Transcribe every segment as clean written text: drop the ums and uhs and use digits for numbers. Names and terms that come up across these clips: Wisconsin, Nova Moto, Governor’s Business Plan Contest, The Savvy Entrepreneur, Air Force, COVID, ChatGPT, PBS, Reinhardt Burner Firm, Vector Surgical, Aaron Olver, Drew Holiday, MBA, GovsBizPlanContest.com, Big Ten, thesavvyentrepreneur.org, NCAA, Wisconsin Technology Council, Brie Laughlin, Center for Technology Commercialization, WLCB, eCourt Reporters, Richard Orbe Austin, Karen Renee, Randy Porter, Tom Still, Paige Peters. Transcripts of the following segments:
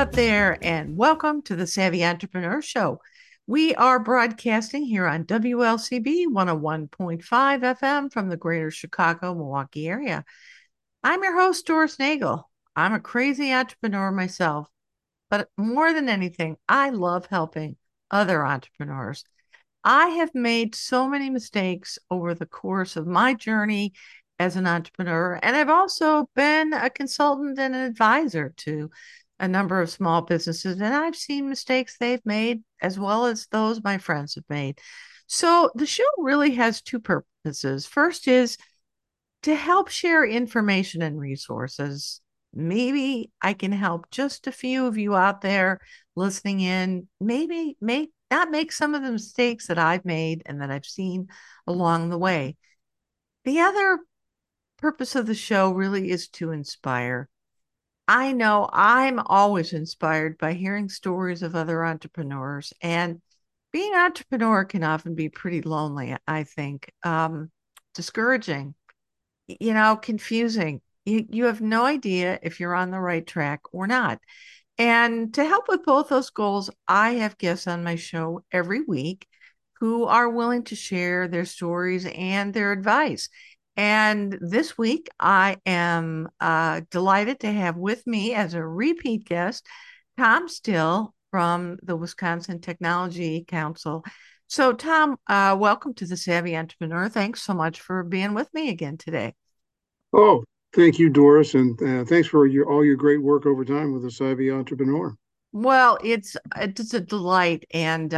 up there, and welcome to the Savvy Entrepreneur Show. We are broadcasting here on WLCB 101.5 FM from the greater Chicago, Milwaukee area. I'm your host, Doris Nagel. I'm a crazy entrepreneur myself, but more than anything, I love helping other entrepreneurs. I have made so many mistakes over the course of my journey as an entrepreneur, and I've also been a consultant and an advisor to a number of small businesses, and I've seen mistakes they've made as well as those my friends have made. So the show really has two purposes. First is to help share information and resources. Maybe I can help just a few of you out there listening in, maybe not make some of the mistakes that I've made and that I've seen along the way. The other purpose of the show really is to inspire. I know I'm always inspired by hearing stories of other entrepreneurs, and being an entrepreneur can often be pretty lonely, I think, discouraging, confusing. You have no idea if you're on the right track or not. And to help with both those goals, I have guests on my show every week who are willing to share their stories and their advice. And this week, I am delighted to have with me as a repeat guest, Tom Still from the Wisconsin Technology Council. So Tom, welcome to the Savvy Entrepreneur. Thanks so much for being with me again today. Oh, thank you, Doris. And thanks for all your great work over time with the Savvy Entrepreneur. Well, it's a delight. And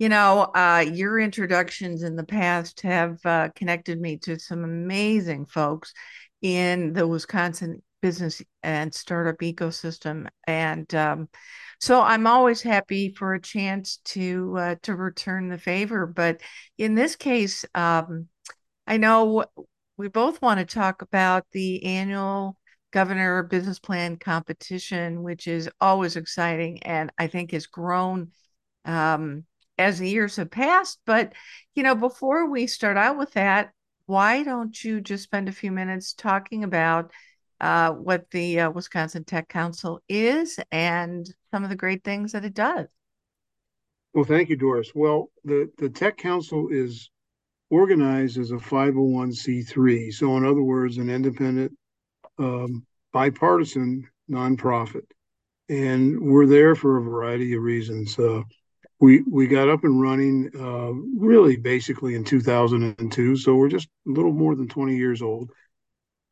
your introductions in the past have connected me to some amazing folks in the Wisconsin business and startup ecosystem. And so I'm always happy for a chance to return the favor. But in this case, I know we both want to talk about the annual Governor Business Plan Competition, which is always exciting and I think has grown as the years have passed. But, before we start out with that, why don't you just spend a few minutes talking about what the Wisconsin Tech Council is and some of the great things that it does? Well, thank you, Doris. Well, the Tech Council is organized as a 501c3. So in other words, an independent, bipartisan nonprofit. And we're there for a variety of reasons. We got up and running really basically in 2002, so we're just a little more than 20 years old.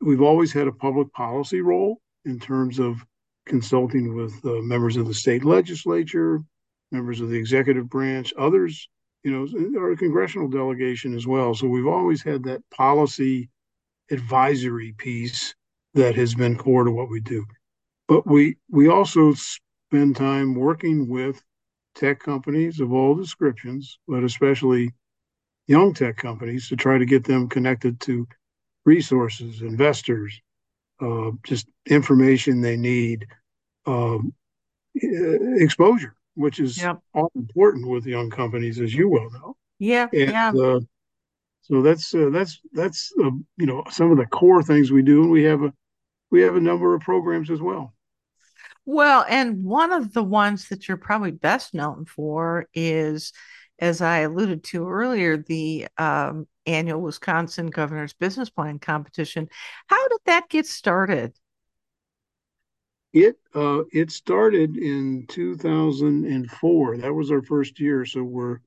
We've always had a public policy role in terms of consulting with members of the state legislature, members of the executive branch, others, our congressional delegation as well. So we've always had that policy advisory piece that has been core to what we do. But we also spend time working with tech companies of all descriptions, but especially young tech companies, to try to get them connected to resources, investors, just information they need, exposure, which is all important with young companies, as you well know. Yeah, and, yeah. So that's some of the core things we do, and we have a number of programs as well. Well, and one of the ones that you're probably best known for is, as I alluded to earlier, the annual Wisconsin Governor's Business Plan Competition. How did that get started? It started in 2004. That was our first year, so we're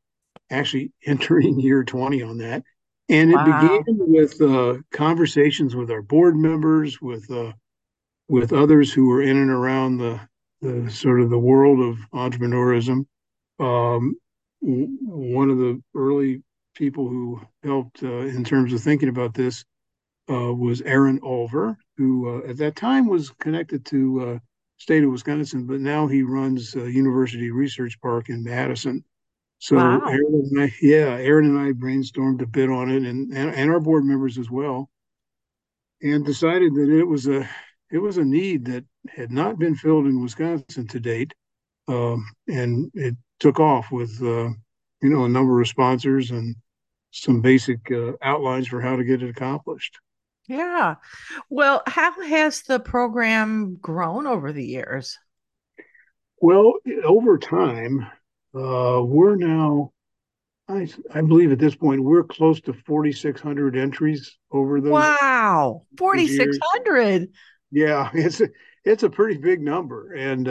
actually entering year 20 on that. And it began with conversations with our board members, with others who were in and around the sort of the world of entrepreneurism. One of the early people who helped in terms of thinking about this was Aaron Olver, who at that time was connected to state of Wisconsin, but now he runs University Research Park in Madison. So Aaron and I brainstormed a bit on it, and our board members as well, and decided that it was a need that had not been filled in Wisconsin to date, and it took off with, a number of sponsors and some basic outlines for how to get it accomplished. Yeah. Well, how has the program grown over the years? Well, over time, we're now, I believe at this point, we're close to 4,600 entries over the. Wow, 4,600. Yeah, it's a pretty big number. And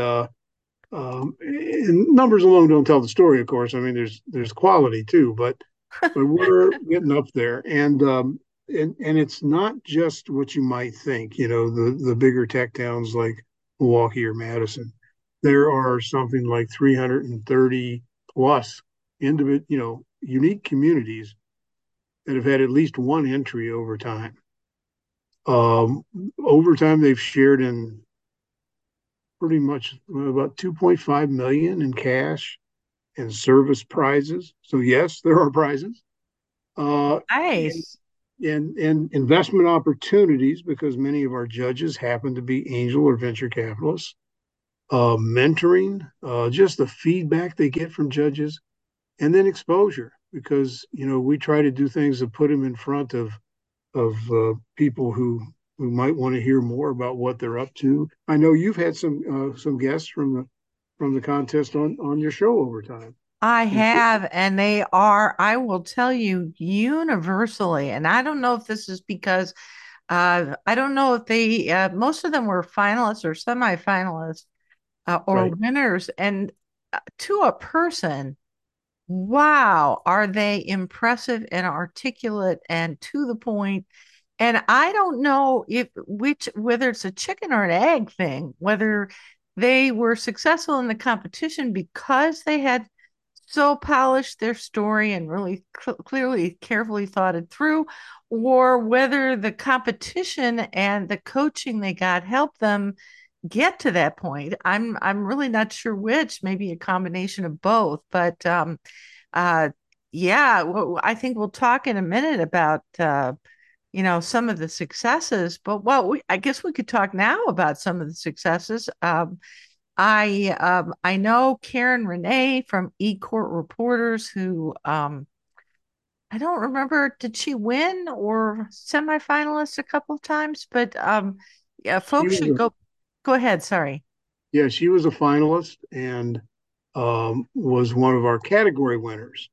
numbers alone don't tell the story, of course. I mean, there's quality too, but we're getting up there. And it's not just what you might think, you know, the bigger tech towns like Milwaukee or Madison. There are something like 330 plus individual, you know, unique communities that have had at least one entry over time. Over time, they've shared in pretty much about $2.5 million in cash and service prizes. So yes, there are prizes. Nice. And investment opportunities, because many of our judges happen to be angel or venture capitalists. Mentoring, just the feedback they get from judges, and then exposure, because, you know, we try to do things that put them in front of people who might want to hear more about what they're up to. I know you've had some guests from the contest on your show over time. I have, and they are, I will tell you, universally, and I don't know if this is because, I don't know if they, most of them were finalists or semi-finalists or right. winners, and to a person, wow, are they impressive and articulate and to the point. And I don't know whether it's a chicken or an egg thing, whether they were successful in the competition because they had so polished their story and really clearly, carefully thought it through, or whether the competition and the coaching they got helped them get to that point. I'm really not sure which, maybe a combination of both, but I think we'll talk in a minute about you know, some of the successes, but I guess we could talk now about some of the successes. I know Karen Renee from eCourt Reporters, who I don't remember, did she win or semifinalist a couple of times? But yeah, folks should go ahead. Sorry. Yeah, she was a finalist and was one of our category winners.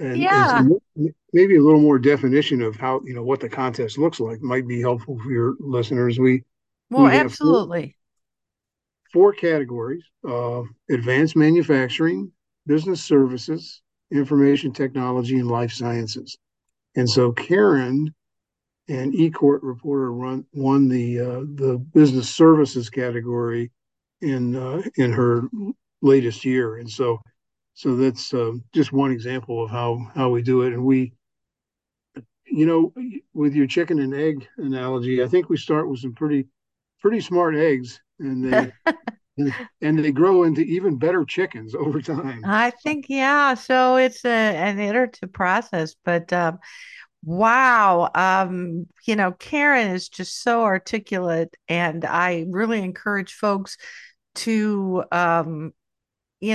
And, yeah. And so maybe a little more definition of how, you know, what the contest looks like might be helpful for your listeners. We absolutely. Four categories: advanced manufacturing, business services, information technology, and life sciences. And so Karen, an eCourt reporter, won the business services category in her latest year. And so that's just one example of how we do it. And we, you know, with your chicken and egg analogy, I think we start with some pretty smart eggs. And they grow into even better chickens over time. I think, yeah. So it's an iterative process, but wow, you know, Karen is just so articulate, and I really encourage folks to, you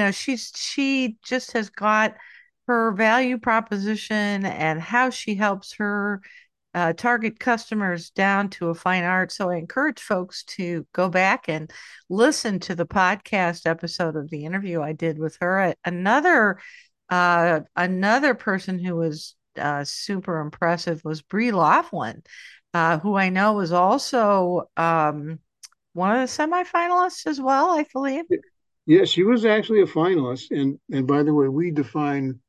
know, she just has got her value proposition and how she helps her target customers down to a fine art. So I encourage folks to go back and listen to the podcast episode of the interview I did with her. Another person who was super impressive was Brie Laughlin, who I know was also one of the semifinalists as well, I believe. Yeah, she was actually a finalist. And by the way, we define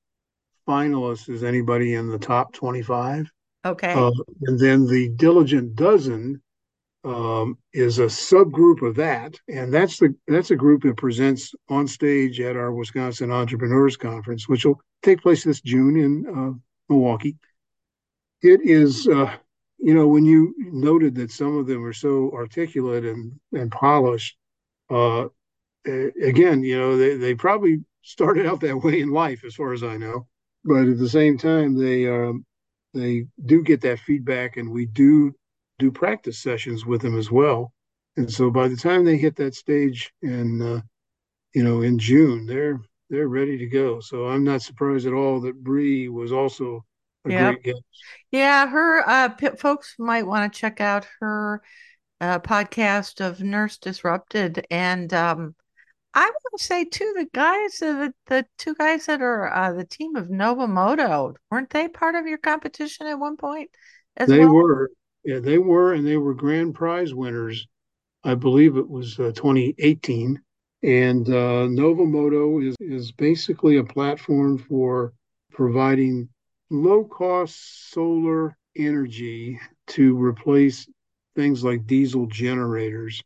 finalists as anybody in the top 25. Okay. And then the diligent dozen is a subgroup of that, and that's a group that presents on stage at our Wisconsin Entrepreneurs Conference, which will take place this June in Milwaukee. It is, you know, when you noted that some of them are so articulate and polished, again, you know, they probably started out that way in life, as far as I know, but at the same time, they do get that feedback, and we do practice sessions with them as well. And so by the time they hit that stage and, you know, in June, they're ready to go. So I'm not surprised at all that Brie was also a great guest. Yeah. Her folks might want to check out her podcast of Nurse Disrupted. And I would say too, the two guys that are the team of Nova Moto, weren't they part of your competition at one point? They were. Yeah, they were, and they were grand prize winners. I believe it was 2018. And Nova Moto is basically a platform for providing low-cost solar energy to replace things like diesel generators.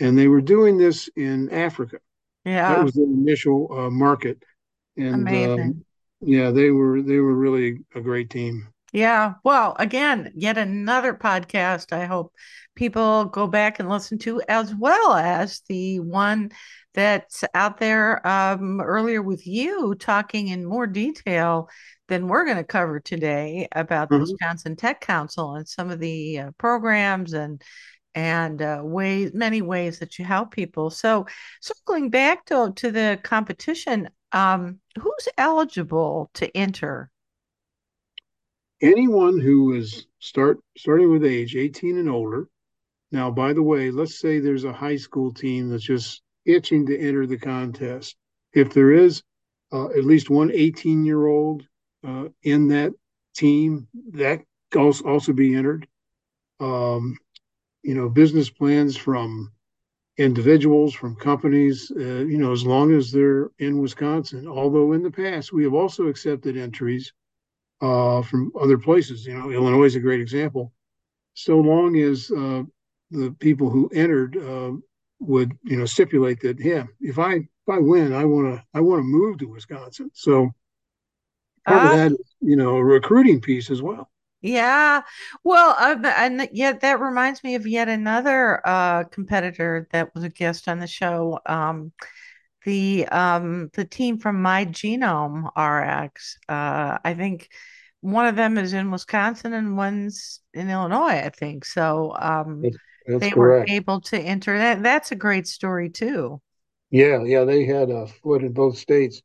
And they were doing this in Africa. Yeah. That was the initial market. And amazing. They were really a great team. Yeah. Well, again, yet another podcast I hope people go back and listen to, as well as the one that's out there earlier with you talking in more detail than we're going to cover today about the Wisconsin Tech Council and some of the programs and many ways that you help people. So circling back to the competition, who's eligible to enter? Anyone who is starting with age 18 and older. Now, by the way, let's say there's a high school team that's just itching to enter the contest. If there is at least one 18-year-old in that team, that also be entered. Business plans from individuals, from companies, as long as they're in Wisconsin. Although in the past, we have also accepted entries from other places. Illinois is a great example. So long as the people who entered would, stipulate that, yeah, if I win, I want to move to Wisconsin. So part of that is, a recruiting piece as well. Yeah. Well, and yet that reminds me of yet another competitor that was a guest on the show. The team from My Genome RX, I think one of them is in Wisconsin and one's in Illinois, I think. So they correct. Were able to enter that. That's a great story too. Yeah, they had a foot in both states.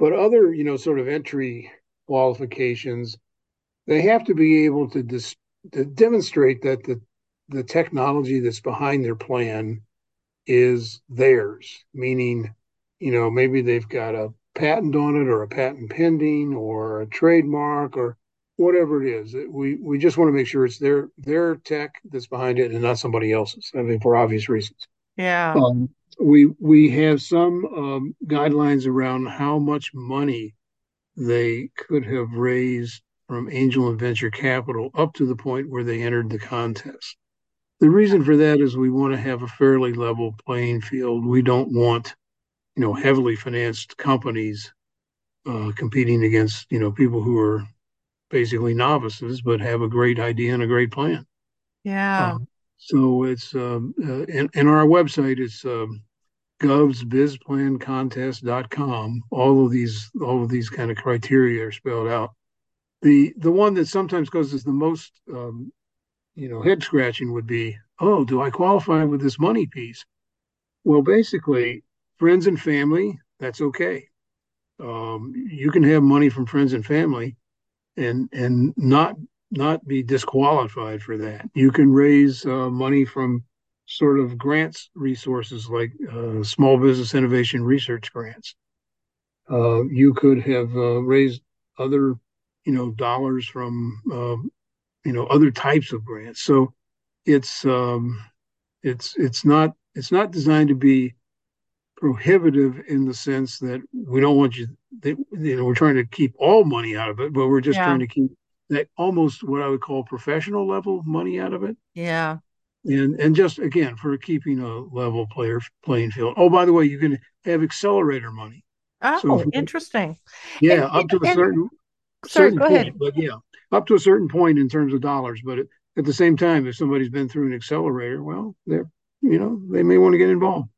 But other, sort of entry qualifications, they have to be able to demonstrate that the technology that's behind their plan is theirs, meaning maybe they've got a patent on it or a patent pending or a trademark or whatever it is. We just want to make sure it's their tech that's behind it and not somebody else's, for obvious reasons. Yeah. We have some guidelines around how much money they could have raised from angel and venture capital up to the point where they entered the contest. The reason for that is we want to have a fairly level playing field. We don't want heavily financed companies competing against, people who are basically novices, but have a great idea and a great plan. Yeah. So it's, and our website is GovsBizPlanContest.com. All of these kind of criteria are spelled out. The one that sometimes causes the most, head scratching would be, oh, do I qualify with this money piece? Well, basically, friends and family, that's okay. You can have money from friends and family, and not be disqualified for that. You can raise money from sort of grants resources like small business innovation research grants. You could have raised other, dollars from other types of grants. So it's not designed to be prohibitive in the sense that we don't want you. We're trying to keep all money out of it, but we're just trying to keep that almost what I would call professional level money out of it. Yeah, and just again for keeping a level playing field. Oh, by the way, you can have accelerator money. Oh, so interesting. Yeah, up to a certain point in terms of dollars, but at the same time, if somebody's been through an accelerator, well, they may want to get involved.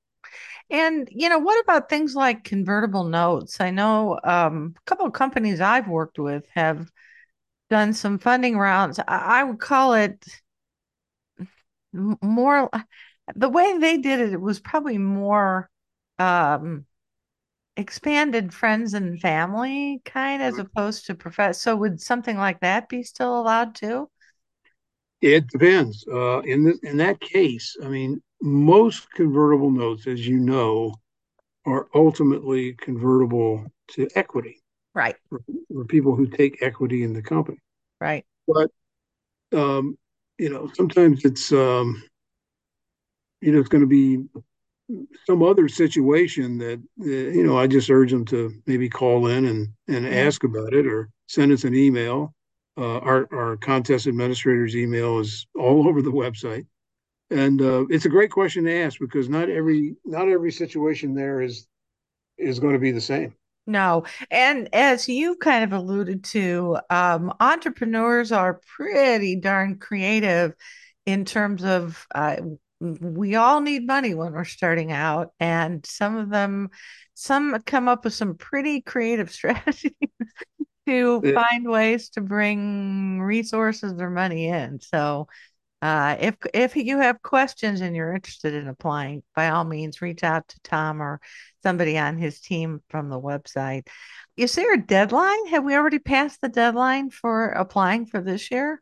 And, what about things like convertible notes? I know a couple of companies I've worked with have done some funding rounds. I would call it more, the way they did it, it was probably more expanded friends and family kind as opposed to profess. So would something like that be still allowed too? It depends. In that case, most convertible notes, as are ultimately convertible to equity. Right. For people who take equity in the company. Right. But, sometimes it's, it's going to be some other situation that, I just urge them to maybe call in and ask about it, or send us an email. Our contest administrator's email is all over the website. And it's a great question to ask, because not every situation there is going to be the same. No. And as you kind of alluded to, entrepreneurs are pretty darn creative in terms of, we all need money when we're starting out. And some come up with some pretty creative strategies to find ways to bring resources or money in. So if you have questions and you're interested in applying, by all means, reach out to Tom or somebody on his team from the website. Is there a deadline? Have we already passed the deadline for applying for this year?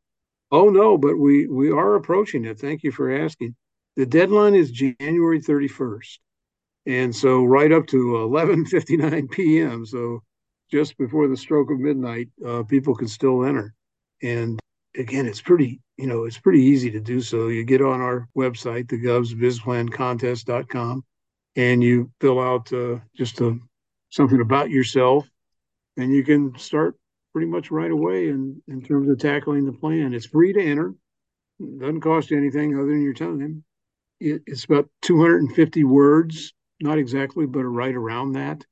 Oh, no, but we are approaching it. Thank you for asking. The deadline is January 31st. And so right up to 11:59 p.m. So just before the stroke of midnight, people can still enter. And again, it's pretty easy to do so. You get on our website, GovsBizPlanContest.com, and you fill out something about yourself, and you can start pretty much right away in terms of tackling the plan. It's free to enter. It doesn't cost you anything other than your time. It's about 250 words, not exactly, but right around that.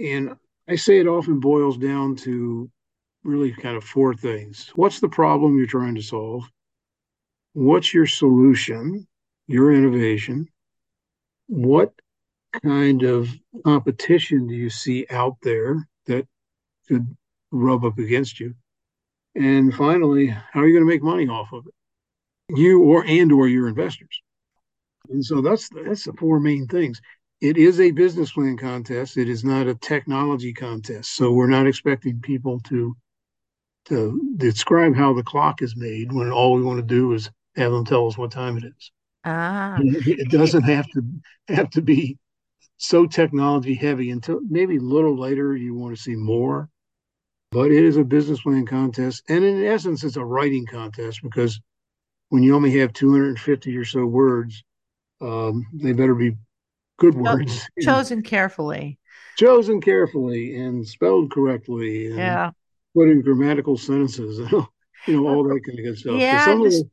And I say it often boils down to really kind of four things. What's the problem you're trying to solve? What's your solution, your innovation? What kind of competition do you see out there that could rub up against you? And finally, how are you going to make money off of it? You or your investors. And so that's the four main things. It is a business plan contest. It is not a technology contest. So we're not expecting people to describe how the clock is made, when all we want to do is have them tell us what time it is. It doesn't have to be so technology heavy until maybe a little later you want to see more. But it is a business plan contest. And in essence, it's a writing contest, because when you only have 250 or so words, they better be good words. Chosen carefully and spelled correctly. And put in grammatical sentences, all that kind of good stuff. Yeah,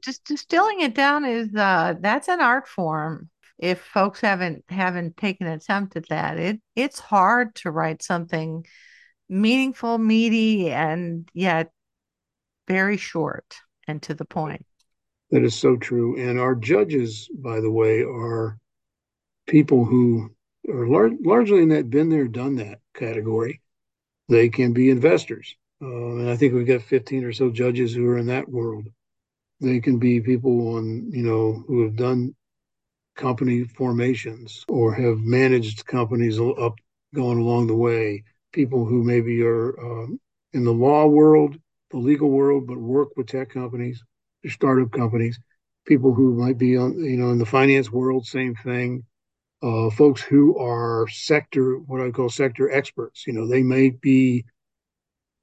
just distilling it down is, that's an art form. If folks haven't taken an attempt at that, it's hard to write something meaningful, meaty, and yet very short and to the point. That is so true. And our judges, by the way, are people who are largely in that been there, done that category. They can be investors. And I think we've got 15 or so judges who are in that world. They can be people who have done company formations or have managed companies up going along the way. People who maybe are in the law world, the legal world, but work with tech companies, startup companies. People who might be on, in the finance world, same thing. Folks who are what I call sector experts. They may be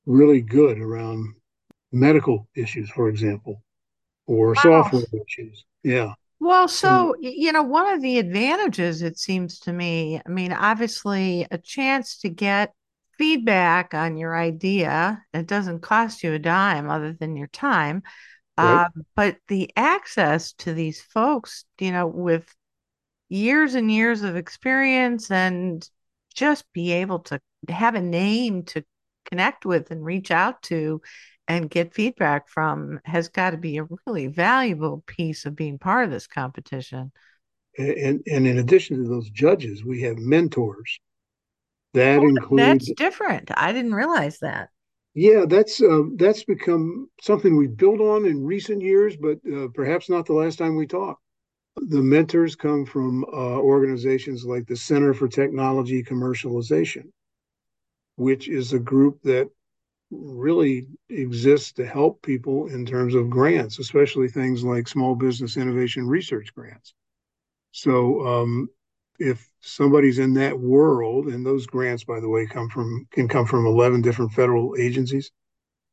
really good around medical issues, for example, or software issues. Yeah. Well, so, one of the advantages, it seems to me, I mean, obviously a chance to get feedback on your idea. It doesn't cost you a dime other than your time. Right. But the access to these folks, with years and years of experience, and just be able to have a name to connect with and reach out to and get feedback from has got to be a really valuable piece of being part of this competition. And in addition to those judges, we have mentors. That's different. I didn't realize that. Yeah, that's become something we built on in recent years, but perhaps not the last time we talked. The mentors come from organizations like the Center for Technology Commercialization, which is a group that really exists to help people in terms of grants, especially things like small business innovation research grants. So if somebody's in that world, and those grants, by the way, can come from 11 different federal agencies.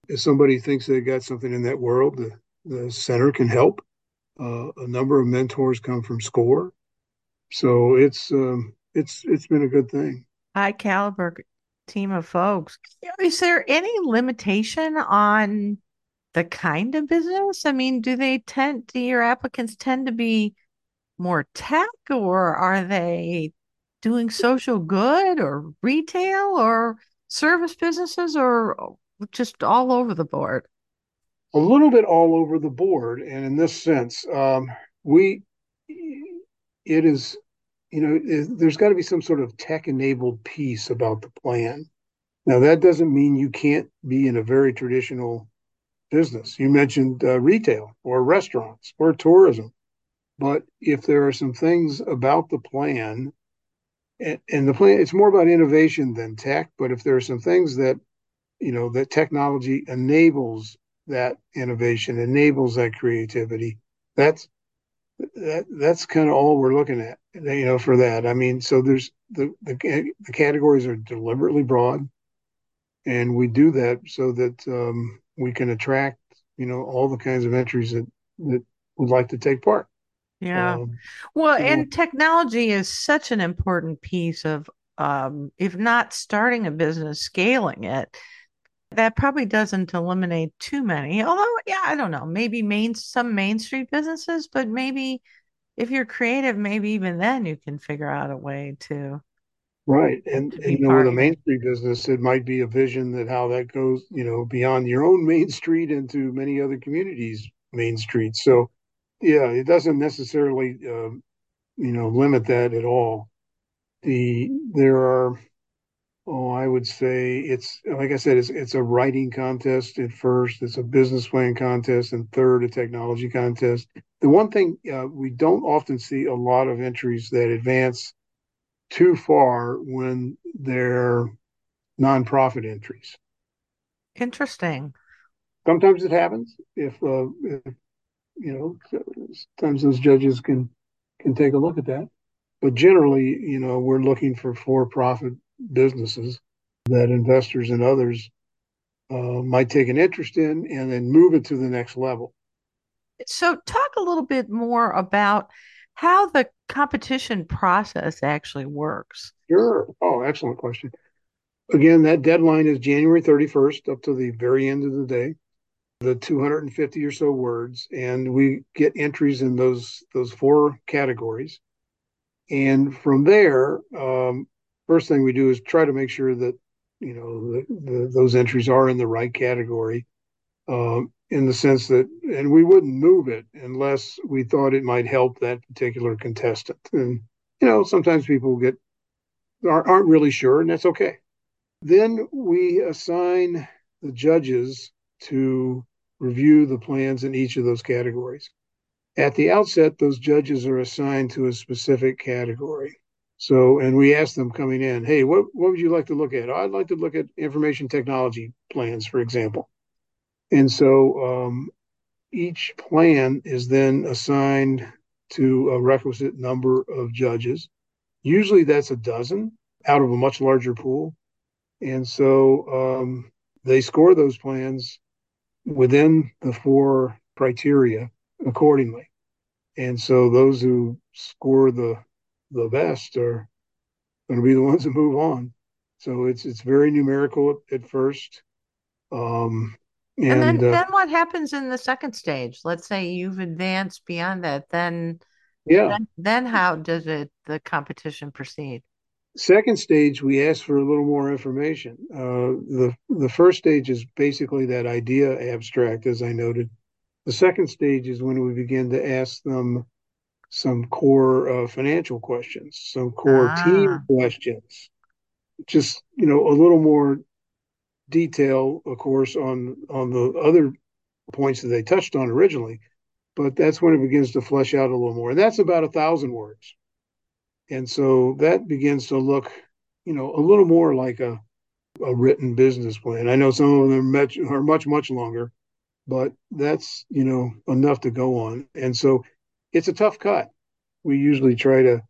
If somebody thinks they've got something in that world, the center can help. A number of mentors come from SCORE. So it's been a good thing. High caliber team of folks. Is there any limitation on the kind of business? I mean, do your applicants tend to be more tech, or are they doing social good or retail or service businesses, or just all over the board? A little bit all over the board. And in this sense, there's got to be some sort of tech-enabled piece about the plan. Now, that doesn't mean you can't be in a very traditional business. You mentioned retail or restaurants or tourism. But if there are some things about the plan, and the plan, it's more about innovation than tech, but if there are some things that, that technology enables that innovation, enables that creativity, that's kind of all we're looking at, for that. I mean, so there's the categories are deliberately broad, and we do that so that we can attract, all the kinds of entries that would like to take part. Yeah. And technology is such an important piece of, if not starting a business, scaling it. That probably doesn't eliminate too many, although, I don't know, maybe some Main Street businesses, but maybe if you're creative, maybe even then you can figure out a way to. Right. And with a Main Street business, it might be a vision that how that goes, beyond your own Main Street into many other communities' Main Streets. So, yeah, it doesn't necessarily, limit that at all. I would say it's, like I said, it's a writing contest at first. It's a business plan contest, and third, a technology contest. The one thing we don't often see a lot of entries that advance too far when they're nonprofit entries. Interesting. Sometimes it happens. Sometimes those judges can take a look at that. But generally, we're looking for-profit businesses that investors and others might take an interest in and then move it to the next level. So talk a little bit more about how the competition process actually works. Sure. Oh, excellent question. Again, that deadline is January 31st up to the very end of the day, the 250 or so words. And we get entries in those four categories. And from there, first thing we do is try to make sure that, those entries are in the right category, in the sense that, and we wouldn't move it unless we thought it might help that particular contestant. And, sometimes people aren't really sure, and that's okay. Then we assign the judges to review the plans in each of those categories. At the outset, those judges are assigned to a specific category. So, and we asked them coming in, hey, what would you like to look at? I'd like to look at information technology plans, for example. And so each plan is then assigned to a requisite number of judges. Usually that's a dozen out of a much larger pool. And so they score those plans within the four criteria accordingly. And so those who score the best are going to be the ones that move on. So it's very numerical at first. And then what happens in the second stage? Let's say you've advanced beyond that. Then how does the competition proceed? Second stage, we ask for a little more information. The first stage is basically that idea abstract, as I noted. The second stage is when we begin to ask them some core financial questions, some core team questions, just, a little more detail, of course, on the other points that they touched on originally, but that's when it begins to flesh out a little more. And that's about 1,000 words. And so that begins to look, a little more like a written business plan. I know some of them are much, much longer, but that's, enough to go on. And so it's a tough cut. We usually try to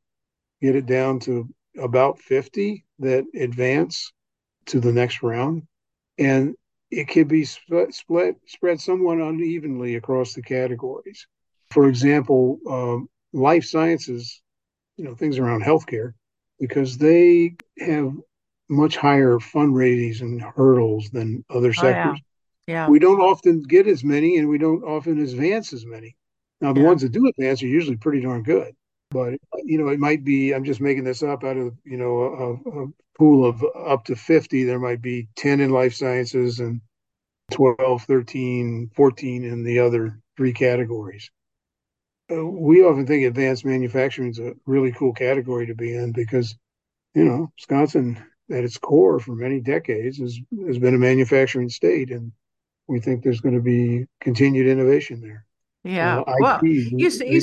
get it down to about 50 that advance to the next round. And it could be spread somewhat unevenly across the categories. For example, life sciences, things around healthcare, because they have much higher fundraisings and hurdles than other sectors. Yeah. We don't often get as many, and we don't often advance as many. Now, the ones that do advance are usually pretty darn good. But, it might be, I'm just making this up, out of, a pool of up to 50, there might be 10 in life sciences and 12, 13, 14 in the other three categories. We often think advanced manufacturing is a really cool category to be in because, Wisconsin at its core for many decades has been a manufacturing state. And we think there's going to be continued innovation there. Yeah, well, you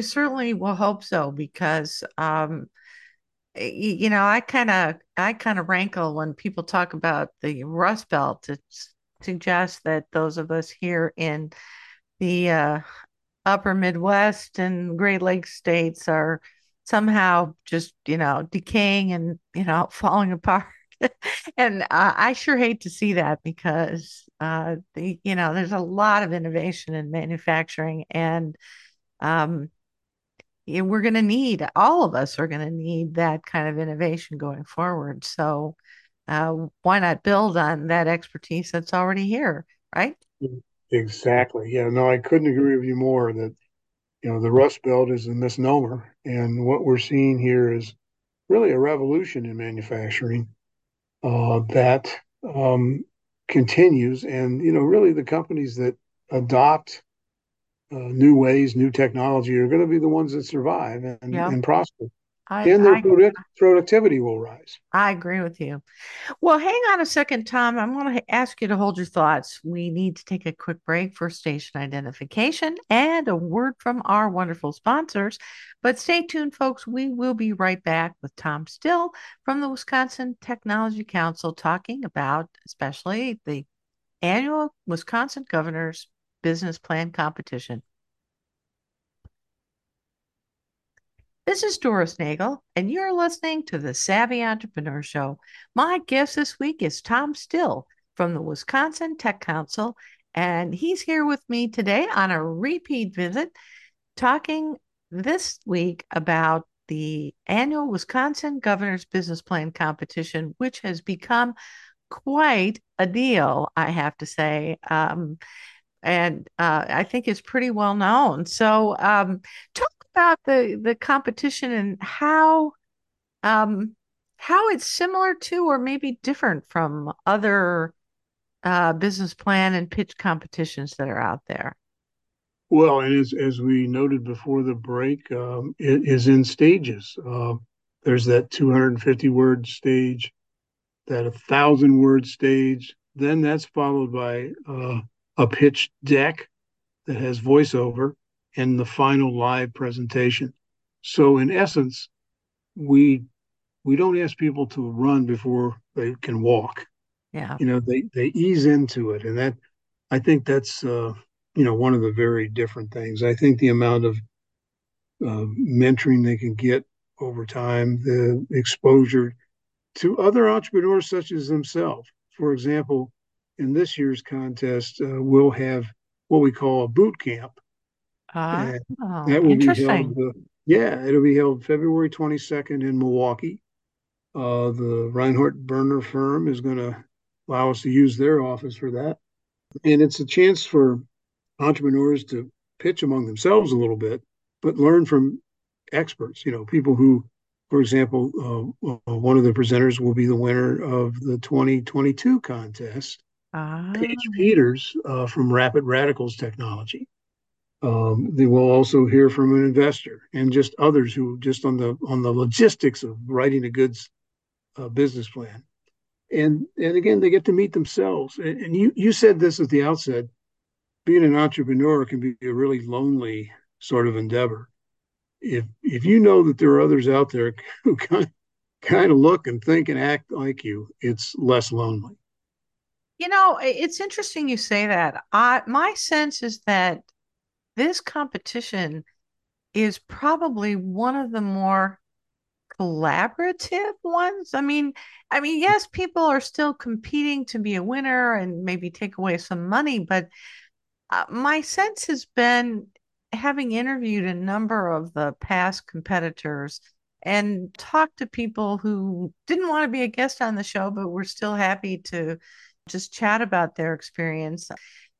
certainly will hope so, because I kind of rankle when people talk about the Rust Belt to suggest that those of us here in the upper Midwest and Great Lakes states are somehow just decaying and falling apart. And I sure hate to see that, because there's a lot of innovation in manufacturing, and we're going to need, all of us are going to need that kind of innovation going forward. So why not build on that expertise that's already here, right? Exactly. Yeah, no, I couldn't agree with you more that, the Rust Belt is a misnomer. And what we're seeing here is really a revolution in manufacturing. That continues, and really the companies that adopt new ways, new technology, are going to be the ones that survive and prosper, and their productivity will rise. I agree with you. Well, hang on a second, Tom. I'm going to ask you to hold your thoughts. We need to take a quick break for station identification and a word from our wonderful sponsors. But stay tuned, folks. We will be right back with Tom Still from the Wisconsin Technology Council, talking about especially the annual Wisconsin Governor's Business Plan Competition. This is Doris Nagel, and you're listening to The Savvy Entrepreneur Show. My guest this week is Tom Still from the Wisconsin Tech Council, and he's here with me today on a repeat visit, talking this week about the annual Wisconsin Governor's Business Plan Competition, which has become quite a deal, I have to say. And I think it's pretty well known. So talk about the competition and how it's similar to or maybe different from other business plan and pitch competitions that are out there. Well, and as we noted before the break, it is in stages. There's that 250-word stage, that 1,000-word stage. Then that's followed by a pitch deck that has voiceover and the final live presentation. So in essence, we don't ask people to run before they can walk. Yeah. They ease into it. And that, I think that's... one of the very different things. I think the amount of mentoring they can get over time, the exposure to other entrepreneurs such as themselves. For example, in this year's contest, we'll have what we call a boot camp. That will be held. It'll be held February 22nd in Milwaukee. The Reinhardt Burner Firm is going to allow us to use their office for that, and it's a chance for entrepreneurs to pitch among themselves a little bit, but learn from experts, people who, for example, one of the presenters will be the winner of the 2022 contest, Paige Peters from Rapid Radicals Technology. They will also hear from an investor and just others who just on the logistics of writing a good business plan. And again, they get to meet themselves. And you said this at the outset, being an entrepreneur can be a really lonely sort of endeavor. If you know that there are others out there who kind of look and think and act like you, it's less lonely. It's interesting you say that. My sense is that this competition is probably one of the more collaborative ones? I mean, yes, people are still competing to be a winner and maybe take away some money, but my sense has been, having interviewed a number of the past competitors and talked to people who didn't want to be a guest on the show, but were still happy to just chat about their experience,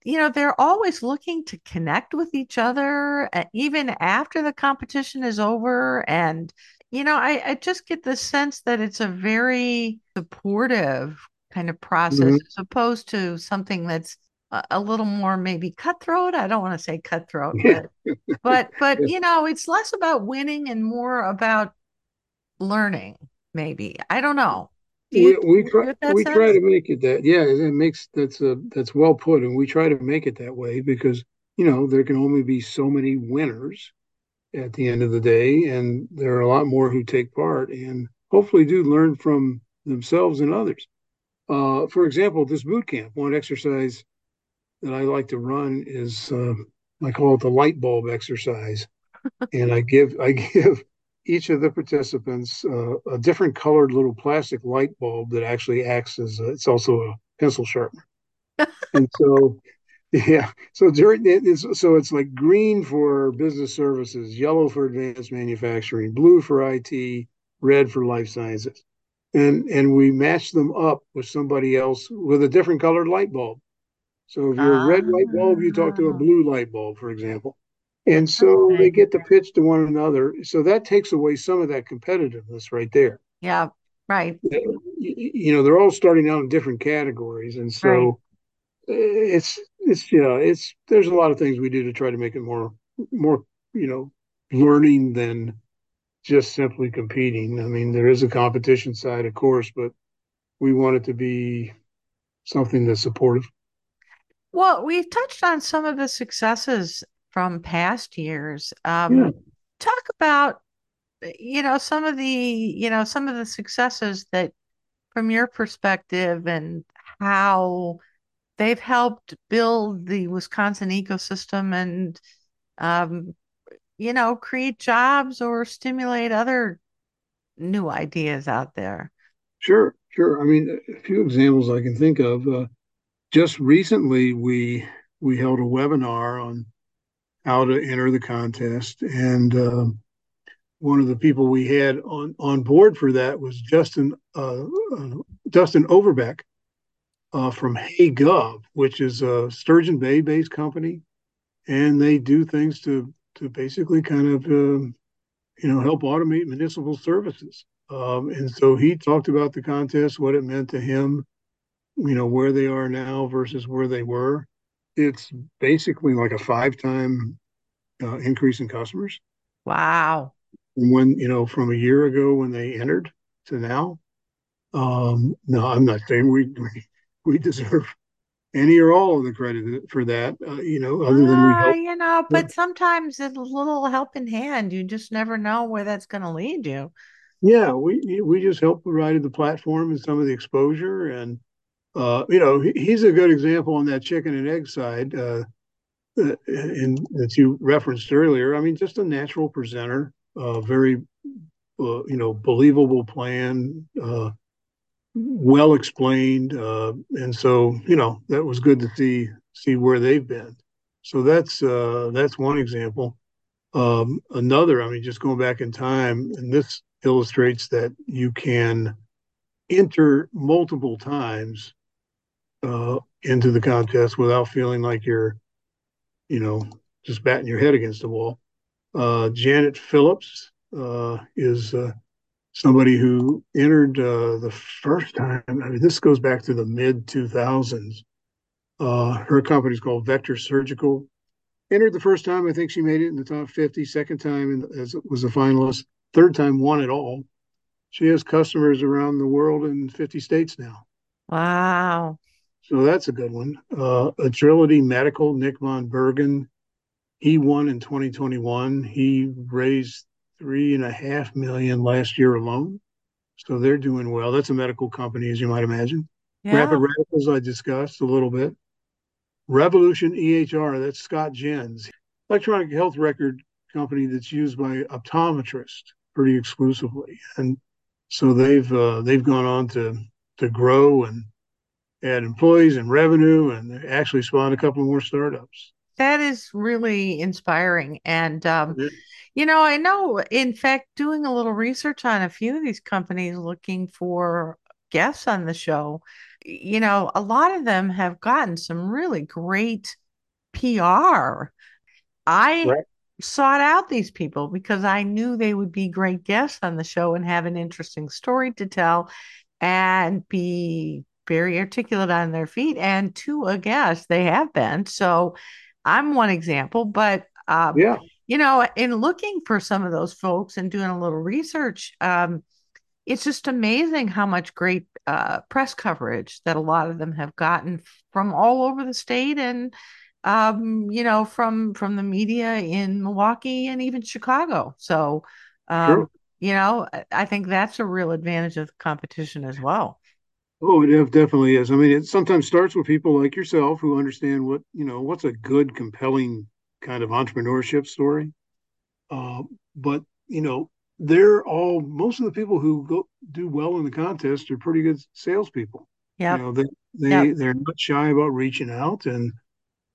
you know, they're always looking to connect with each other, even after the competition is over. And, you know, I just get the sense that it's a very supportive kind of process, mm-hmm. as opposed to something that's a little more maybe cutthroat. I don't want to say cutthroat, but you know, it's less about winning and more about learning. Maybe, I don't know. We try to make it that. Yeah, it makes that's well put, and we try to make it that way because, you know, there can only be so many winners at the end of the day, and there are a lot more who take part and hopefully do learn from themselves and others. For example, this boot camp, one exercise that I like to run is I call it the light bulb exercise, and I give each of the participants a different colored little plastic light bulb that actually acts as it's also a pencil sharpener, and so yeah, so during it's like green for business services, yellow for advanced manufacturing, blue for IT, red for life sciences, and we match them up with somebody else with a different colored light bulb. So if you're a red light bulb, you talk to a blue light bulb, for example. And so they get to pitch to one another. So that takes away some of that competitiveness right there. Yeah, right. You know, they're all starting out in different categories. And so it's there's a lot of things we do to try to make it more, you know, learning than just simply competing. I mean, there is a competition side, of course, but we want it to be something that's supportive. Well, we've touched on some of the successes from past years. Talk about, you know, some of the successes that from your perspective and how they've helped build the Wisconsin ecosystem and, you know, create jobs or stimulate other new ideas out there. Sure. I mean, a few examples I can think of. Just recently, we held a webinar on how to enter the contest, and one of the people we had on board for that was Justin Overbeck from HeyGov, which is a Sturgeon Bay-based company, and they do things to basically kind of help automate municipal services. And so he talked about the contest, what it meant to him, you know, where they are now versus where they were. It's basically like a 5-time increase in customers. Wow. When, you know, from a year ago when they entered to now. No, I'm not saying we deserve any or all of the credit for that, other than we help. You know, but sometimes it's a little help in hand. You just never know where that's going to lead you. Yeah, we just helped provide the platform and some of the exposure, and he's a good example on that chicken and egg side that you referenced earlier. I mean, just a natural presenter, very believable plan, well explained. And so, you know, that was good to see where they've been. So that's one example. Another, I mean, just going back in time, and this illustrates that you can enter multiple times into the contest without feeling like you're, you know, just batting your head against the wall. Janet Phillips is somebody who entered the first time. I mean, this goes back to the mid-2000s. Her company's called Vector Surgical. Entered the first time. I think she made it in the top 50. Second time as was a finalist. Third time won it all. She has customers around the world in 50 states now. Wow. So that's a good one. Adility Medical, Nick von Bergen, he won in 2021. He raised $3.5 million last year alone. So they're doing well. That's a medical company, as you might imagine. Yeah. Rapid Radicals, I discussed a little bit. Revolution EHR, that's Scott Jens, electronic health record company that's used by optometrists. pretty exclusively. And so they've gone on to grow and add employees and revenue, and they actually spawned a couple more startups. That is really inspiring. And, you know, I know, in fact, doing a little research on a few of these companies looking for guests on the show, you know, a lot of them have gotten some really great PR. I sought out these people because I knew they would be great guests on the show and have an interesting story to tell and be very articulate on their feet. And to a guest, they have been. So I'm one example, but, you know, in looking for some of those folks and doing a little research, it's just amazing how much great press coverage that a lot of them have gotten from all over the state and, you know, from the media in Milwaukee and even Chicago. So, you know, I think that's a real advantage of the competition as well. Oh, it definitely is. I mean, it sometimes starts with people like yourself who understand what, you know, what's a good, compelling kind of entrepreneurship story. But, you know, they're all, most of the people who do well in the contest are pretty good salespeople. Yeah. You know, they're not shy about reaching out, and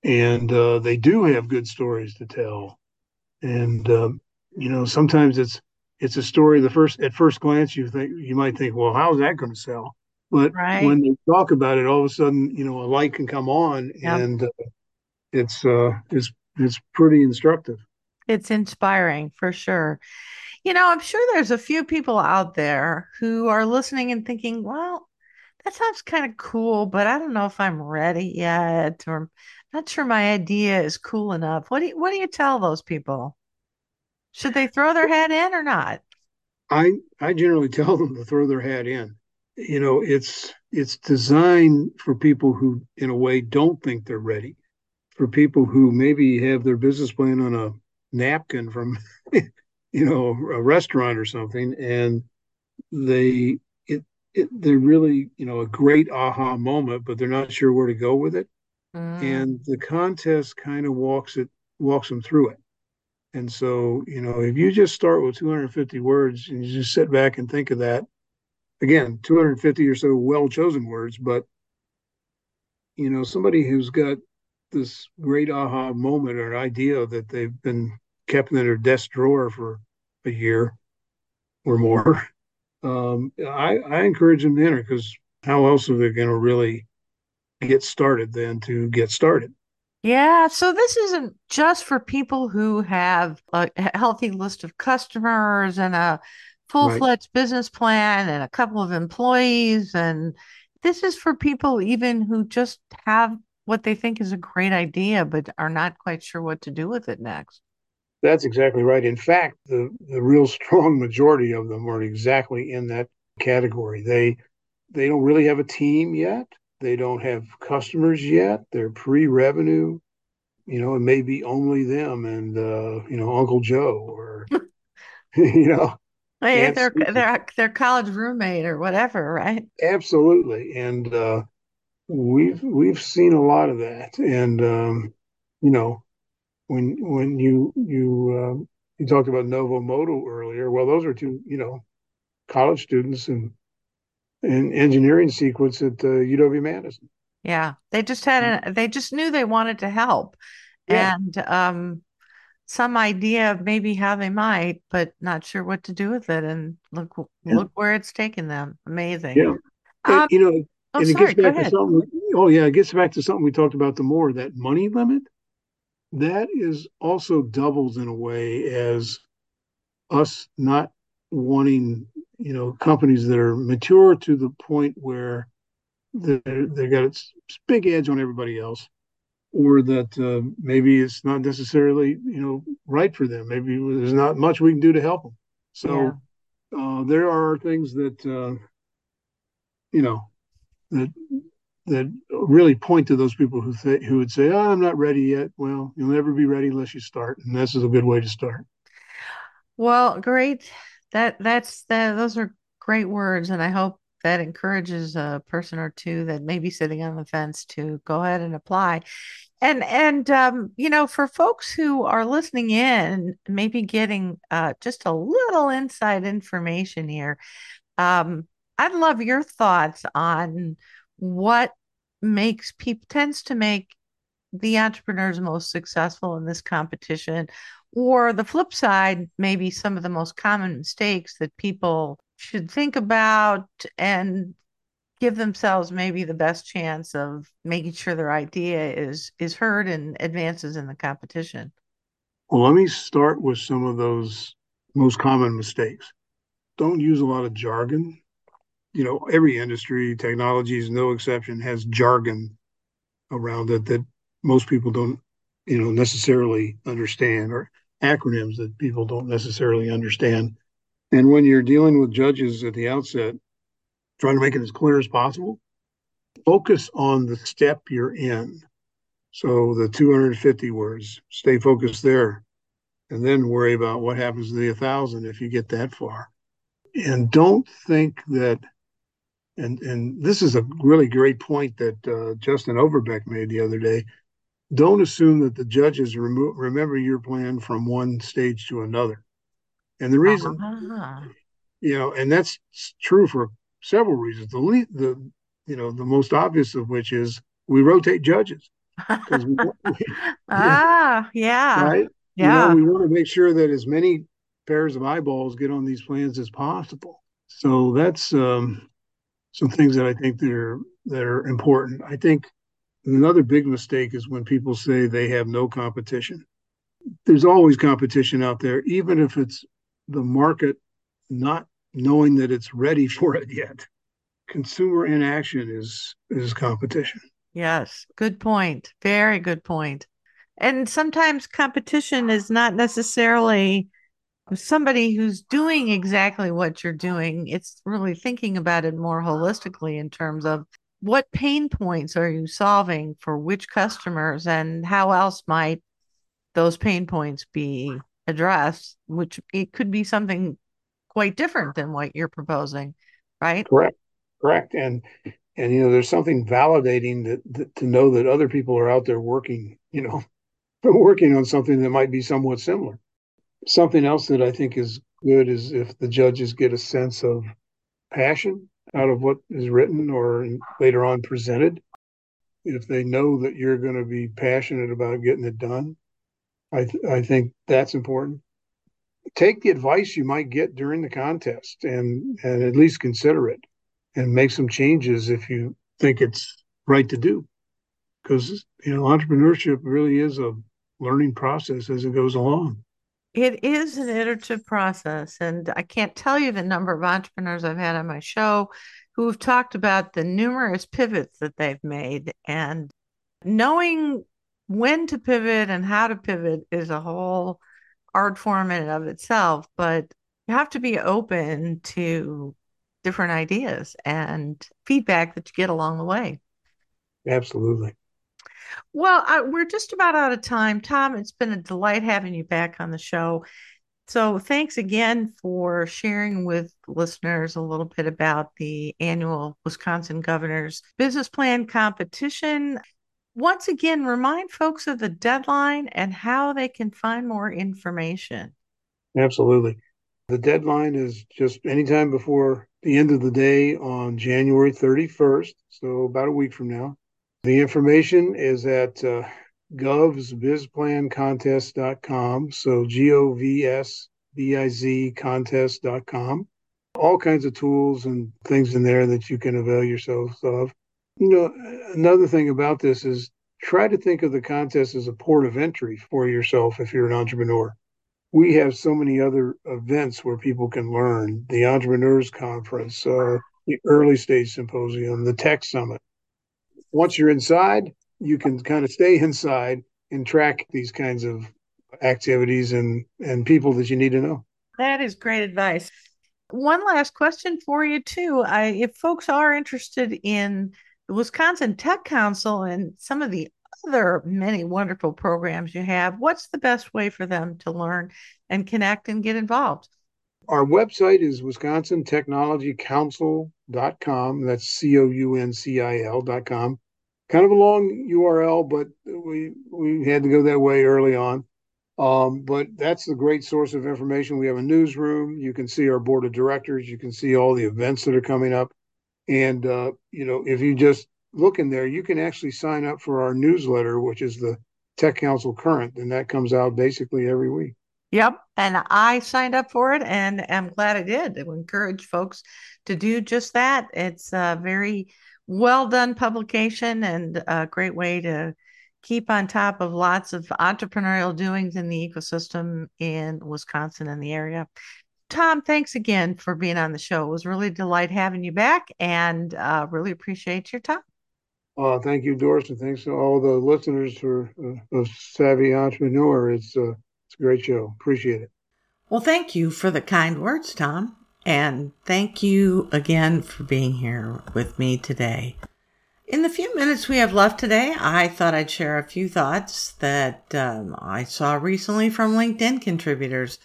they do have good stories to tell. And, you know, sometimes it's a story at first glance, you might think, well, how's that going to sell? But when they talk about it, all of a sudden, you know, a light can come on, and it's pretty instructive. It's inspiring for sure. You know, I'm sure there's a few people out there who are listening and thinking, well, that sounds kind of cool, but I don't know if I'm ready yet, or I'm not sure my idea is cool enough. What do you tell those people? Should they throw their hat in or not? I generally tell them to throw their hat in. You know, it's designed for people who, in a way, don't think they're ready, for people who maybe have their business plan on a napkin from, you know, a restaurant or something, and they're really, you know, a great aha moment, but they're not sure where to go with it, and the contest kind of walks them through it. And so, you know, if you just start with 250 words and you just sit back and think of that. Again, 250 or so well-chosen words, but, you know, somebody who's got this great aha moment or an idea that they've been kept in their desk drawer for a year or more, I encourage them to enter, because how else are they going to really get started than to get started? Yeah, so this isn't just for people who have a healthy list of customers and a full-fledged business plan and a couple of employees. And this is for people even who just have what they think is a great idea, but are not quite sure what to do with it next. That's exactly right. In fact, the real strong majority of them are exactly in that category. They don't really have a team yet. They don't have customers yet. They're pre-revenue. You know, it may be only them and, you know, Uncle Joe or, you know, their college roommate or whatever, right? Absolutely. And we've seen a lot of that. And you know, when you talked about Nova Moto earlier, well, those are two, you know, college students in engineering sequence at UW-Madison. Yeah, they just they just knew they wanted to help, and some idea of maybe how they might, but not sure what to do with it. And look where it's taken them. Amazing. Yeah. And, you know, it gets back to something we talked about, that money limit. That is also doubles in a way as us not wanting, you know, companies that are mature to the point where they got a big edge on everybody else, or that maybe it's not necessarily, you know, right for them. Maybe there's not much we can do to help them. So there are things that, you know, that really point to those people who would say, oh, I'm not ready yet. Well, you'll never be ready unless you start. And this is a good way to start. Well, great. Those are great words. And I hope that encourages a person or two that may be sitting on the fence to go ahead and apply. And you know, for folks who are listening in, maybe getting just a little inside information here, I'd love your thoughts on what makes people tends to make the entrepreneurs most successful in this competition, or the flip side, maybe some of the most common mistakes that people should think about and give themselves maybe the best chance of making sure their idea is heard and advances in the competition. Well, let me start with some of those most common mistakes. Don't use a lot of jargon. You know, every industry, technology is no exception, has jargon around it that most people don't, you know, necessarily understand, or acronyms that people don't necessarily understand. And when you're dealing with judges at the outset, trying to make it as clear as possible. Focus on the step you're in. So the 250 words, stay focused there, and then worry about what happens to the 1,000 if you get that far. And don't think that, and this is a really great point that Justin Overbeck made the other day. Don't assume that the judges remember your plan from one stage to another. And the reason, you know, and that's true for several reasons. The you know, the most obvious of which is we rotate judges. We want to make sure that as many pairs of eyeballs get on these plans as possible. So that's some things that I think that are important. I think another big mistake is when people say they have no competition. There's always competition out there, even if it's the market not knowing that it's ready for it yet. Consumer inaction is competition. Yes, good point. Very good point. And sometimes competition is not necessarily somebody who's doing exactly what you're doing. It's really thinking about it more holistically in terms of what pain points are you solving for which customers, and how else might those pain points be addressed, which it could be something quite different than what you're proposing, right? Correct. And you know, there's something validating that to know that other people are out there working, you know, working on something that might be somewhat similar. Something else that I think is good is if the judges get a sense of passion out of what is written or later on presented. If they know that you're going to be passionate about getting it done, I think that's important. Take the advice you might get during the contest and at least consider it, and make some changes if you think it's right to do. Because, you know, entrepreneurship really is a learning process as it goes along. It is an iterative process. And I can't tell you the number of entrepreneurs I've had on my show who have talked about the numerous pivots that they've made. And knowing when to pivot and how to pivot is a whole art form in and of itself, but you have to be open to different ideas and feedback that you get along the way. Absolutely. Well, we're just about out of time. Tom, it's been a delight having you back on the show. So thanks again for sharing with listeners a little bit about the annual Wisconsin Governor's Business Plan Competition. Once again, remind folks of the deadline and how they can find more information. Absolutely. The deadline is just anytime before the end of the day on January 31st, so about a week from now. The information is at GovsBizPlanContest.com, so GOVSBIZ contest.com. All kinds of tools and things in there that you can avail yourselves of. You know, another thing about this is try to think of the contest as a port of entry for yourself if you're an entrepreneur. We have so many other events where people can learn. The Entrepreneurs Conference, the Early Stage Symposium, the Tech Summit. Once you're inside, you can kind of stay inside and track these kinds of activities and people that you need to know. That is great advice. One last question for you, too. If folks are interested in the Wisconsin Tech Council and some of the other many wonderful programs you have, what's the best way for them to learn and connect and get involved? Our website is WisconsinTechnologyCouncil.com. That's COUNCIL.com. Kind of a long URL, but we had to go that way early on. But that's the great source of information. We have a newsroom. You can see our board of directors. You can see all the events that are coming up. And, if you just look in there, you can actually sign up for our newsletter, which is the Tech Council Current. And that comes out basically every week. Yep. And I signed up for it and I'm glad I did. I would encourage folks to do just that. It's a very well done publication and a great way to keep on top of lots of entrepreneurial doings in the ecosystem in Wisconsin and the area. Tom, thanks again for being on the show. It was really a delight having you back and really appreciate your time. Thank you, Doris, and thanks to all the listeners for of Savvy Entrepreneur. It's a great show. Appreciate it. Well, thank you for the kind words, Tom, and thank you again for being here with me today. In the few minutes we have left today, I thought I'd share a few thoughts that I saw recently from LinkedIn contributors.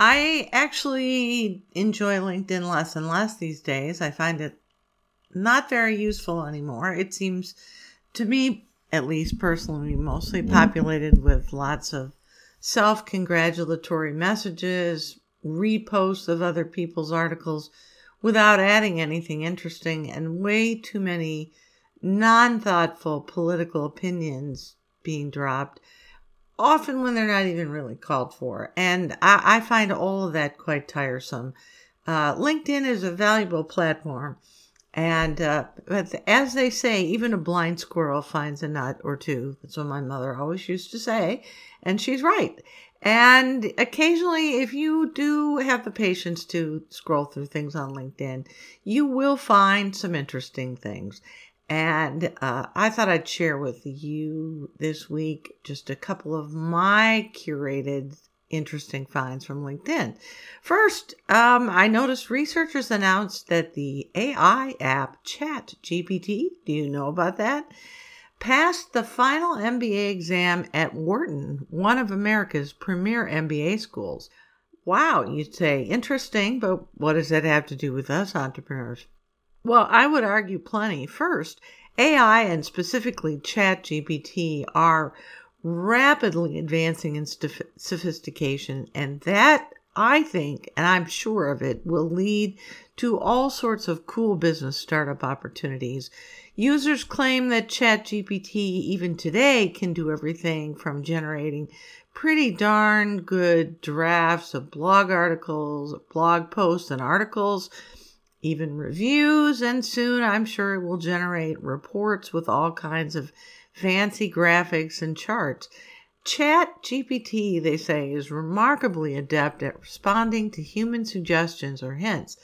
I actually enjoy LinkedIn less and less these days. I find it not very useful anymore. It seems to me, at least personally, mostly populated with lots of self-congratulatory messages, reposts of other people's articles without adding anything interesting, and way too many non-thoughtful political opinions being dropped, often when they're not even really called for. And I find all of that quite tiresome. LinkedIn is a valuable platform. And as they say, even a blind squirrel finds a nut or two. That's what my mother always used to say. And she's right. And occasionally, if you do have the patience to scroll through things on LinkedIn, you will find some interesting things. And I thought I'd share with you this week just a couple of my curated interesting finds from LinkedIn. First, I noticed researchers announced that the AI app ChatGPT, do you know about that, passed the final MBA exam at Wharton, one of America's premier MBA schools. Wow, you'd say interesting, but what does that have to do with us entrepreneurs? Well, I would argue plenty. First, AI and specifically ChatGPT are rapidly advancing in sophistication. And that, I think, and I'm sure of it, will lead to all sorts of cool business startup opportunities. Users claim that ChatGPT even today can do everything from generating pretty darn good drafts of blog articles, blog posts and articles, even reviews, and soon I'm sure it will generate reports with all kinds of fancy graphics and charts. ChatGPT, they say, is remarkably adept at responding to human suggestions or hints.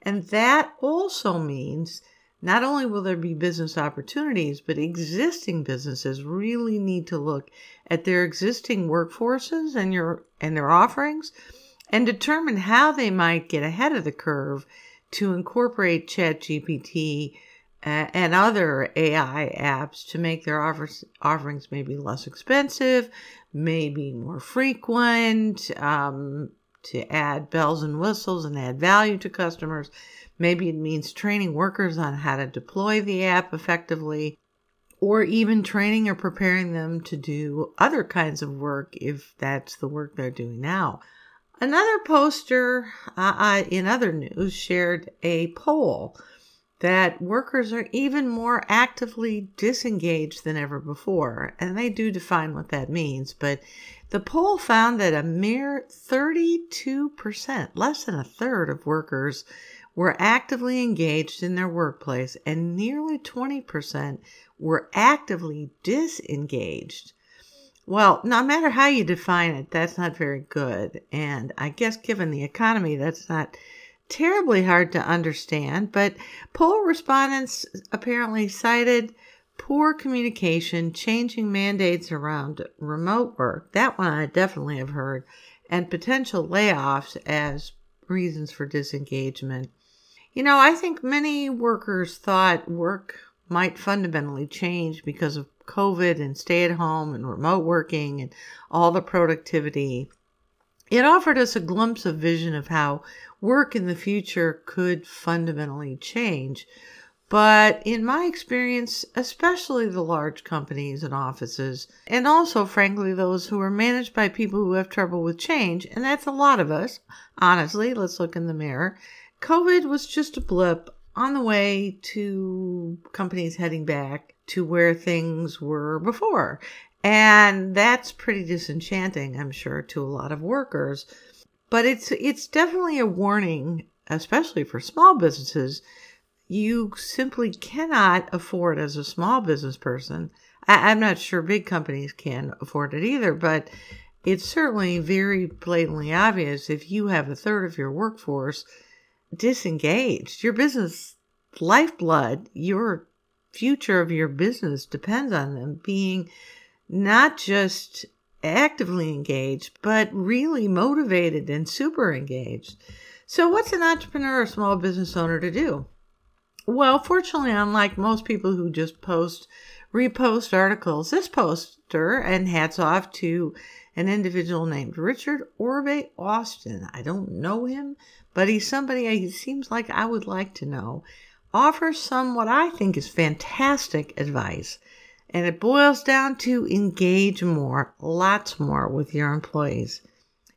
And that also means not only will there be business opportunities, but existing businesses really need to look at their existing workforces and their offerings and determine how they might get ahead of the curve to incorporate ChatGPT and other AI apps to make their offerings maybe less expensive, maybe more frequent, to add bells and whistles and add value to customers. Maybe it means training workers on how to deploy the app effectively, or even training or preparing them to do other kinds of work if that's the work they're doing now. Another poster in other news shared a poll that workers are even more actively disengaged than ever before. And they do define what that means. But the poll found that a mere 32%, less than a third of workers, were actively engaged in their workplace. And nearly 20% were actively disengaged. Well, no matter how you define it, that's not very good. And I guess given the economy, that's not terribly hard to understand. But poll respondents apparently cited poor communication, changing mandates around remote work. That one I definitely have heard. And potential layoffs as reasons for disengagement. You know, I think many workers thought work might fundamentally change because of COVID and stay at home and remote working and all the productivity. It offered us a glimpse of vision of how work in the future could fundamentally change. But in my experience, especially the large companies and offices, and also, frankly, those who are managed by people who have trouble with change, and that's a lot of us, honestly, let's look in the mirror, COVID was just a blip on the way to companies heading back to where things were before. And that's pretty disenchanting, I'm sure, to a lot of workers. But it's definitely a warning, especially for small businesses. You simply cannot afford as a small business person. I'm not sure big companies can afford it either, but it's certainly very blatantly obvious if you have a third of your workforce disengaged. Your business lifeblood, your future of your business depends on them being not just actively engaged, but really motivated and super engaged. So what's an entrepreneur or small business owner to do? Well, fortunately, unlike most people who just repost articles, this poster, and hats off to an individual named Richard Orbe Austin. I don't know him, but he's somebody he seems like I would like to know. Offers some what I think is fantastic advice. And it boils down to engage more, lots more with your employees.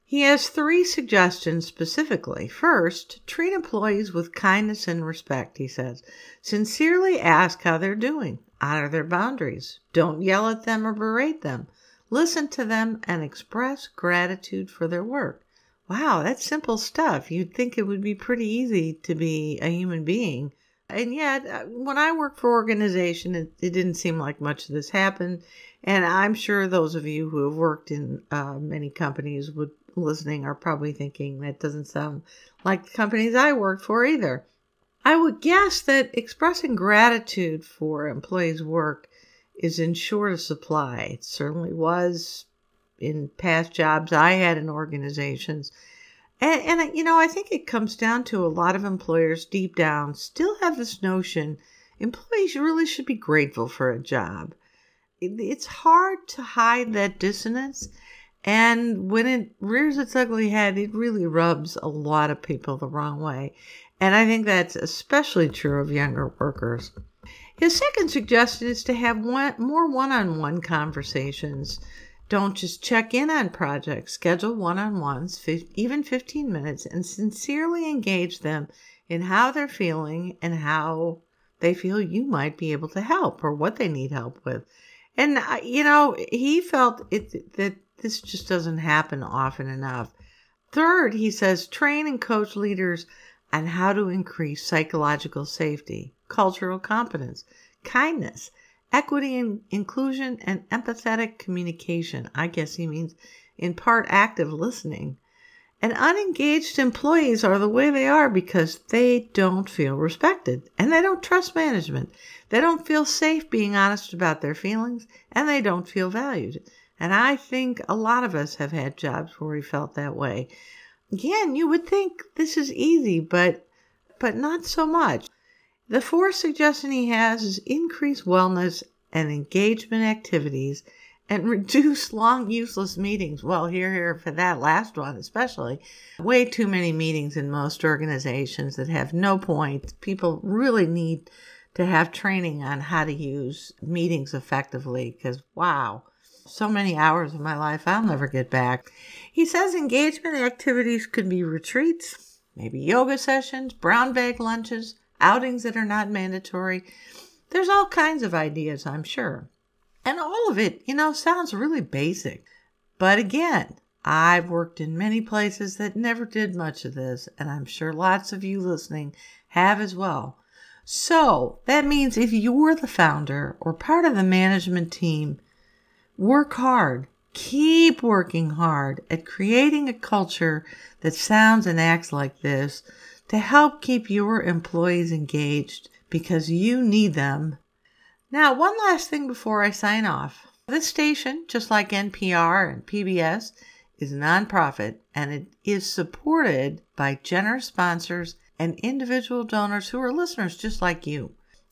He has three suggestions specifically. First, treat employees with kindness and respect, he says. Sincerely ask how they're doing. Honor their boundaries. Don't yell at them or berate them. Listen to them and express gratitude for their work. Wow, that's simple stuff. You'd think it would be pretty easy to be a human being. And yet, when I worked for organization, it didn't seem like much of this happened. And I'm sure those of you who have worked in many companies listening are probably thinking that doesn't sound like the companies I worked for either. I would guess that expressing gratitude for employees' work is in short supply. It certainly was in past jobs I had in organizations. And, you know, I think it comes down to a lot of employers deep down still have this notion employees really should be grateful for a job. It's hard to hide that dissonance. And when it rears its ugly head, it really rubs a lot of people the wrong way. And I think that's especially true of younger workers. His second suggestion is to have more one-on-one conversations. Don't just check in on projects. Schedule one-on-ones, even 15 minutes, and sincerely engage them in how they're feeling and how they feel you might be able to help or what they need help with. And, you know, he felt that this just doesn't happen often enough. Third, he says, train and coach leaders on how to increase psychological safety, cultural competence, kindness, equity and inclusion, and empathetic communication. I guess he means, in part, active listening. And unengaged employees are the way they are because they don't feel respected, and they don't trust management. They don't feel safe being honest about their feelings, and they don't feel valued. And I think a lot of us have had jobs where we felt that way. Again, you would think this is easy, but not so much. The fourth suggestion he has is increase wellness and engagement activities and reduce long, useless meetings. Well, here for that last one especially. Way too many meetings in most organizations that have no point. People really need to have training on how to use meetings effectively because, wow, so many hours of my life I'll never get back. He says engagement activities could be retreats, maybe yoga sessions, brown bag lunches, outings that are not mandatory. There's all kinds of ideas, I'm sure. And all of it, you know, sounds really basic. But again, I've worked in many places that never did much of this, and I'm sure lots of you listening have as well. So that means if you're the founder or part of the management team, work hard. Keep working hard at creating a culture that sounds and acts like this, to help keep your employees engaged because you need them. Now, one last thing before I sign off. This station, just like NPR and PBS, is a nonprofit, and it is supported by generous sponsors and individual donors who are listeners just like you.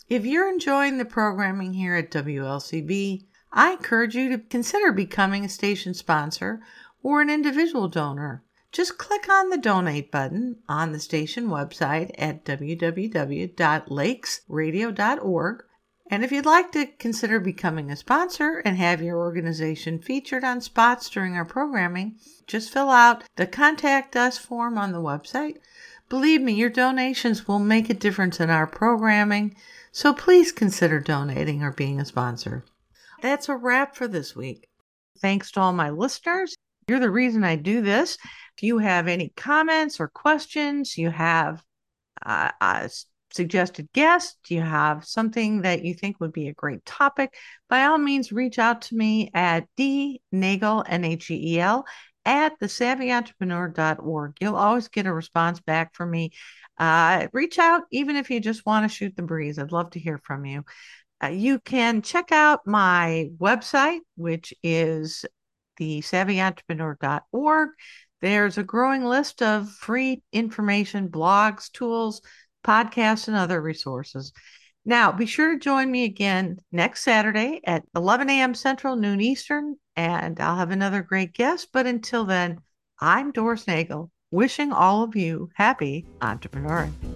If you're enjoying the programming here at WLCB, I encourage you to consider becoming a station sponsor or an individual donor. just click on the donate button on the station website at www.lakesradio.org. And if you'd like to consider becoming a sponsor and have your organization featured on spots during our programming, just fill out the Contact Us form on the website. Believe me, your donations will make a difference in our programming, so please consider donating or being a sponsor. That's a wrap for this week. Thanks to all my listeners. You're the reason I do this. If you have any comments or questions, you have suggested guest, you have something that you think would be a great topic, by all means, reach out to me at dnagel, N-A-G-E-L, at thesavvyentrepreneur.org. You'll always get a response back from me. Reach out, even if you just want to shoot the breeze. I'd love to hear from you. You can check out my website, which is thesavvyentrepreneur.org. There's a growing list of free information, blogs, tools, podcasts, and other resources. Now, be sure to join me again next Saturday at 11 a.m. Central, noon Eastern, and I'll have another great guest. But until then, I'm Doris Nagel, wishing all of you happy entrepreneuring.